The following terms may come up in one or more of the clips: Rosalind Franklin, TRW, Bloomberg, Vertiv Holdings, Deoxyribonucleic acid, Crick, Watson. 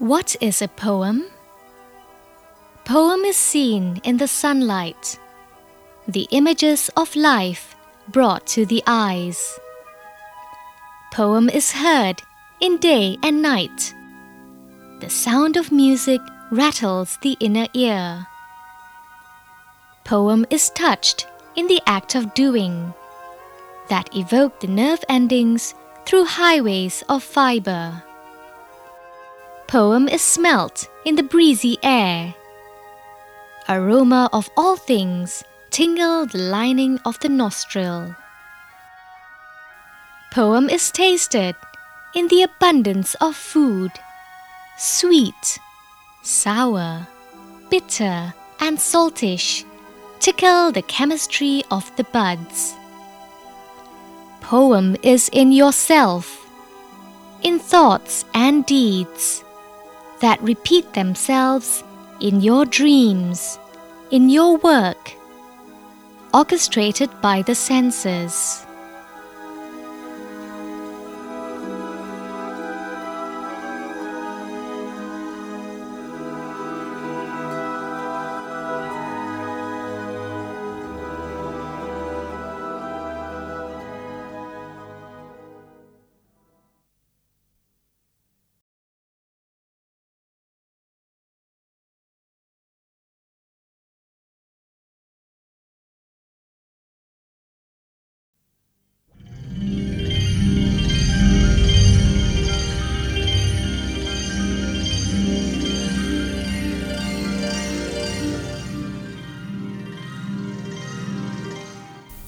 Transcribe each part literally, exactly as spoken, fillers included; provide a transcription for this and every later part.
What is a poem? Poem is seen in the sunlight, the images of life brought to the eyes. Poem is heard in day and night. The sound of music rattles the inner ear. Poem is touched in the act of doing, that evoke the nerve endings through highways of fiber. Poem is smelt in the breezy air. Aroma of all things tingle the lining of the nostril. Poem is tasted in the abundance of food, sweet, sour, bitter and saltish, tickle the chemistry of the buds. Poem is in yourself, in thoughts and deeds that repeat themselves in your dreams, in your work, orchestrated by the senses.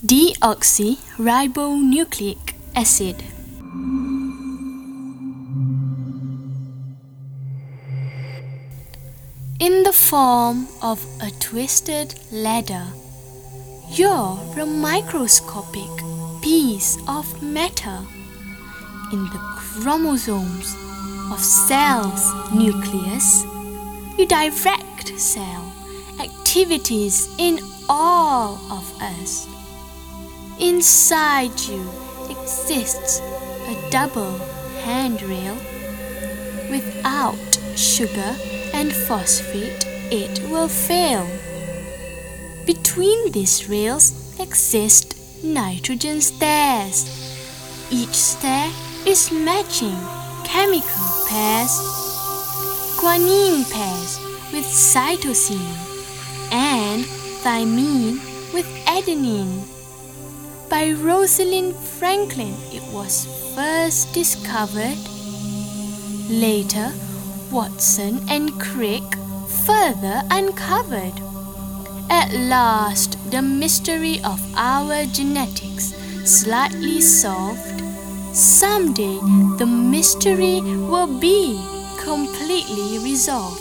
Deoxyribonucleic acid. In the form of a twisted ladder, you're a microscopic piece of matter in the chromosomes of cells' nucleus. You direct cell activities in all of us. Inside you exists a double handrail. Without sugar and phosphate, it will fail. Between these rails exist nitrogen stairs. Each stair is matching chemical pairs, guanine pairs with cytosine, and thymine with adenine. By Rosalind Franklin, it was first discovered. Later, Watson and Crick further uncovered. At last, the mystery of our genetics slightly solved. Someday, the mystery will be completely resolved.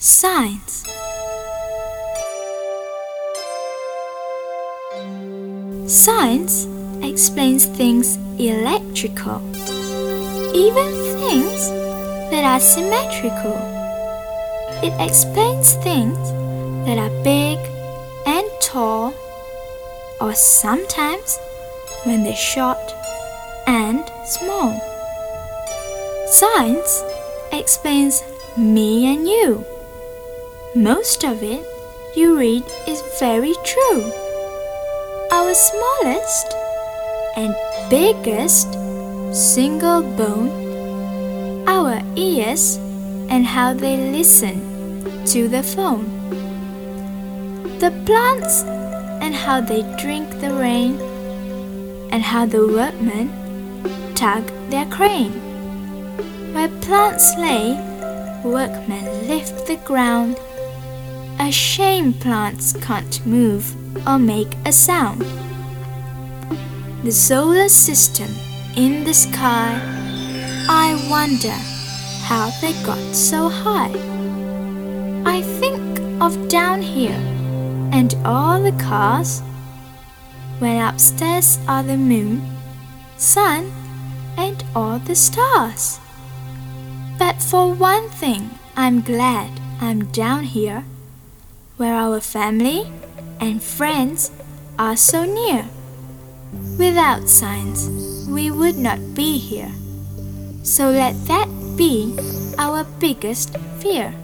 Science. Science explains things electrical, even things that are symmetrical. It explains things that are big and tall, or sometimes when they're short and small. Science explains me and you. Most of it you read is very true. Our smallest and biggest single bone, our ears and how they listen to the phone, the plants and how they drink the rain, and how the workmen tug their crane. Where plants lay, workmen lift the ground. Ashamed plants can't move or make a sound. The solar system in the sky, I wonder how they got so high. I think of down here and all the cars, when upstairs are the moon, sun, and all the stars. But for one thing, I'm glad I'm down here, where our family and friends are so near. Without science, we would not be here. So let that be our biggest fear.